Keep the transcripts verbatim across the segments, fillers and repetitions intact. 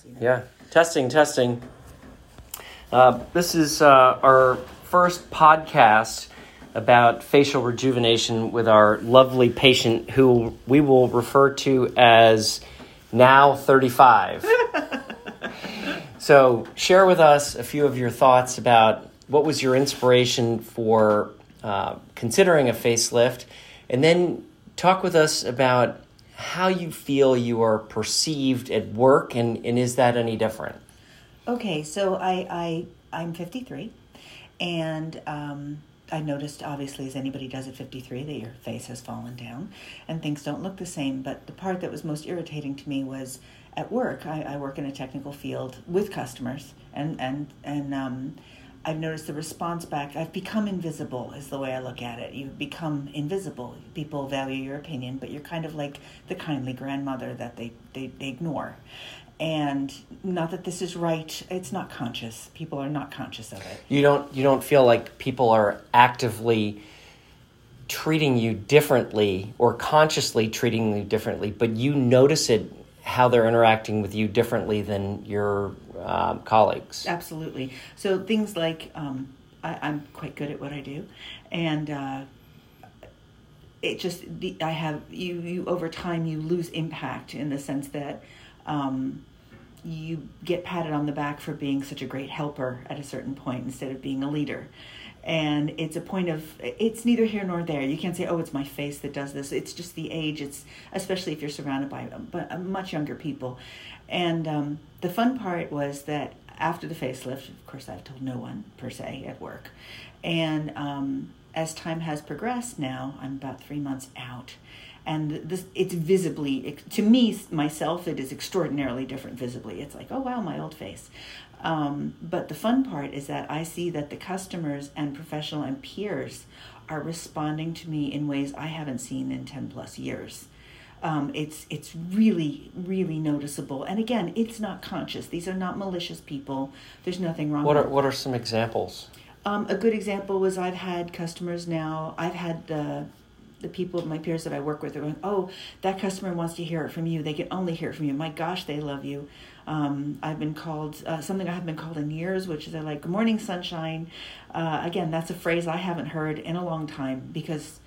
us. You know? Yeah, testing, testing. Uh, this is uh, our first podcast about facial rejuvenation with our lovely patient who we will refer to as now thirty-five. So share with us a few of your thoughts about what was your inspiration for uh, considering a facelift, and then talk with us about how you feel you are perceived at work, and, and is that any different? Okay, so I, I, I'm fifty-three, and um, I noticed, obviously, as anybody does at fifty-three, that your face has fallen down, and things don't look the same. But the part that was most irritating to me was at work. I, I work in a technical field with customers, and, and, and um, I've noticed the response back. I've become invisible is the way I look at it. You've become invisible. People value your opinion, but you're kind of like the kindly grandmother that they, they, they ignore. And not that this is right. It's not conscious. People are not conscious of it. You don't you don't feel like people are actively treating you differently or consciously treating you differently, but you notice it, how they're interacting with you differently than your uh, colleagues. Absolutely. So things like um, I, I'm quite good at what I do, and uh, it just the, I have you you over time you lose impact in the sense that. Um, you get patted on the back for being such a great helper at a certain point instead of being a leader. And it's a point of, it's neither here nor there. You can't say, oh, it's my face that does this. It's just the age. It's especially if you're surrounded by but much younger people. And um, the fun part was that after the facelift, of course, I've told no one per se at work. And um, as time has progressed now, I'm about three months out. And this, it's visibly, to me, myself, it is extraordinarily different visibly. It's like, oh, wow, my old face. Um, but the fun part is that I see that the customers and professional and peers are responding to me in ways I haven't seen in ten plus years. Um, it's it's really, really noticeable. And again, it's not conscious. These are not malicious people. There's nothing wrong what with are, What are some examples? Um, a good example was I've had customers now, I've had the... the people, my peers that I work with, are going, oh, that customer wants to hear it from you. They can only hear it from you. My gosh, they love you. Um, I've been called, uh, something I haven't been called in years, which is they're like, good morning, sunshine. Uh, again, that's a phrase I haven't heard in a long time because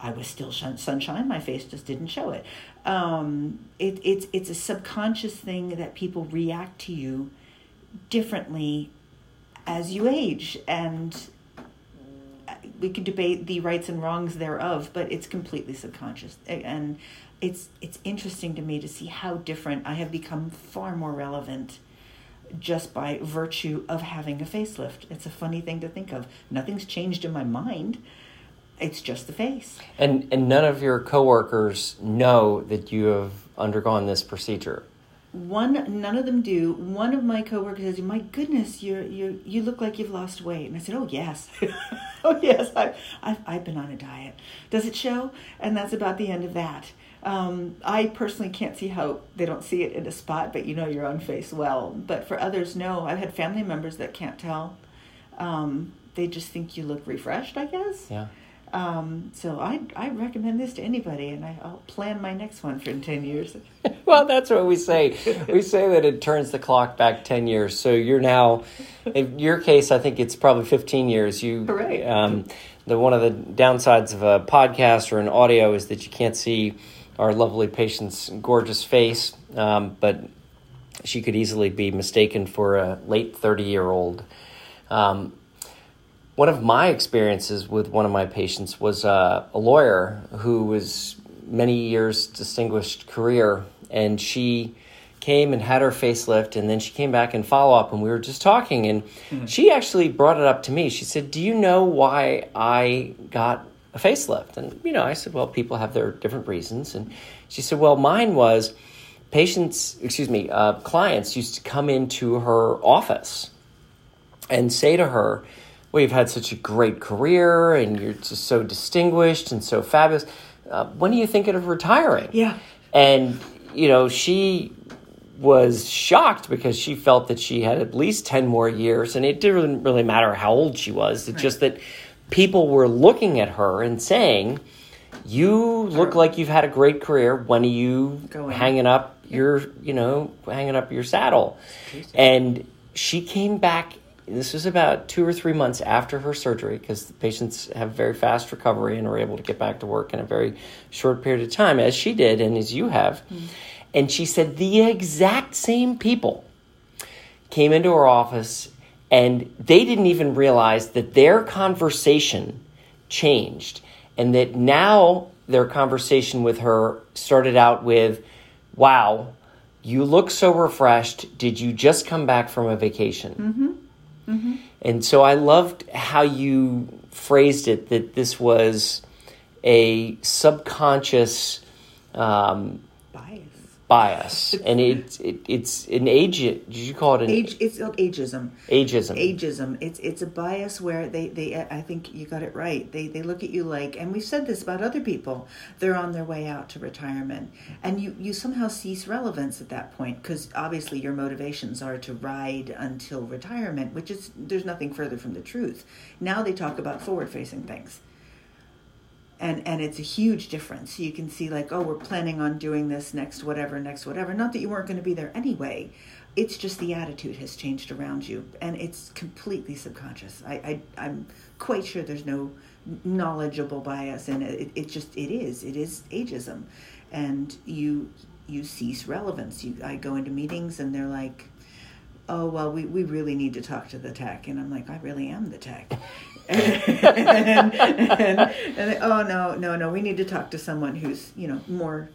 I was still sunshine. My face just didn't show it. Um, it it's, it's a subconscious thing that people react to you differently as you age, and we could debate the rights and wrongs thereof, but it's completely subconscious. And it's it's interesting to me to see how different I have become, far more relevant just by virtue of having a facelift. It's a funny thing to think of. Nothing's changed in my mind. It's just the face. And and none of your coworkers know that you have undergone this procedure. One, none of them do. One of my coworkers says, "My goodness, you you you look like you've lost weight." And I said, "Oh yes, oh yes, I I've, I've been on a diet. Does it show?" And that's about the end of that. Um, I personally can't see how they don't see it in a spot, but you know your own face well. But for others, no. I've had family members that can't tell. Um, they just think you look refreshed, I guess. Yeah. Um, so I I recommend this to anybody, and I, I'll plan my next one for in ten years. Well, that's what we say. We say that it turns the clock back ten years. So you're now, in your case, I think it's probably fifteen years. You, Hooray. Um, the, one of the downsides of a podcast or an audio is that you can't see our lovely patient's gorgeous face, um, but she could easily be mistaken for a late thirty-year-old. Um One of my experiences with one of my patients was uh, a lawyer who was many years distinguished career, and she came and had her facelift, and then she came back in follow-up, and we were just talking, and mm-hmm. she actually brought it up to me. She said, do you know why I got a facelift? And, you know, I said, well, people have their different reasons. And she said, well, mine was patients, excuse me, uh, clients used to come into her office and say to her, well, you've had such a great career, and you're just so distinguished and so fabulous. Uh, when are you thinking of retiring? Yeah. And, you know, she was shocked because she felt that she had at least ten more years, and it didn't really matter how old she was. It's right. Just that people were looking at her and saying, you look like you've had a great career. When are you hanging up You're, you know, hanging up your saddle. And she came back. This was about two or three months after her surgery, because the patients have very fast recovery and are able to get back to work in a very short period of time, as she did and as you have. Mm-hmm. And she said the exact same people came into her office, and they didn't even realize that their conversation changed, and that now their conversation with her started out with, wow, you look so refreshed. Did you just come back from a vacation? Mm-hmm. Mm-hmm. And so I loved how you phrased it, that this was a subconscious um, bias. Bias, and it, it it's an age. Did you call it an age? It's not ageism. Ageism. Ageism. It's it's a bias where they, they I think you got it right. They they look at you like, and we've said this about other people. They're on their way out to retirement, and you, you somehow cease relevance at that point, because obviously your motivations are to ride until retirement, which is there's nothing further from the truth. Now they talk about forward facing things. And and it's a huge difference. You can see like, oh, we're planning on doing this next whatever, next whatever. Not that you weren't going to be there anyway. It's just the attitude has changed around you. And it's completely subconscious. I, I, I'm quite sure there's no knowledgeable bias in it. It, it just, it is. It is ageism. And you you cease relevance. You I go into meetings and they're like, oh, well, we, we really need to talk to the tech. And I'm like, I really am the tech. and, and, and they, oh no no no we need to talk to someone who's, you know, more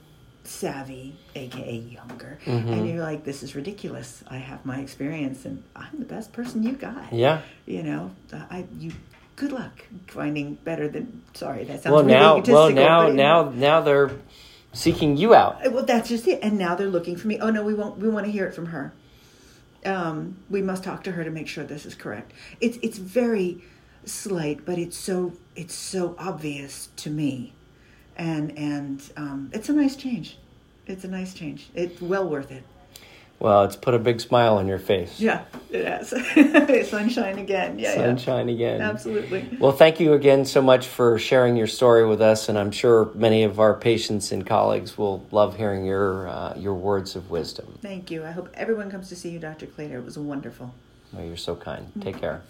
savvy, aka younger. Mm-hmm. And you're like, this is ridiculous. I have my experience and I'm the best person you got. Yeah, you know, I you good luck finding better than, sorry, that sounds well, really now, egotistical, well now but, now now they're seeking you out. Well, that's just it. And now they're looking for me. Oh no, we won't we want to hear it from her. Um we must talk to her to make sure this is correct. It's it's very slight, but it's so it's so obvious to me, and and um, it's a nice change. It's a nice change. It's well worth it. Well, it's put a big smile on your face. Yeah, it has. Sunshine again. Yeah, sunshine yeah. again. Absolutely. Well, thank you again so much for sharing your story with us, and I'm sure many of our patients and colleagues will love hearing your uh, your words of wisdom. Thank you. I hope everyone comes to see you, Doctor Claytor. It was wonderful. Well, you're so kind. Take care.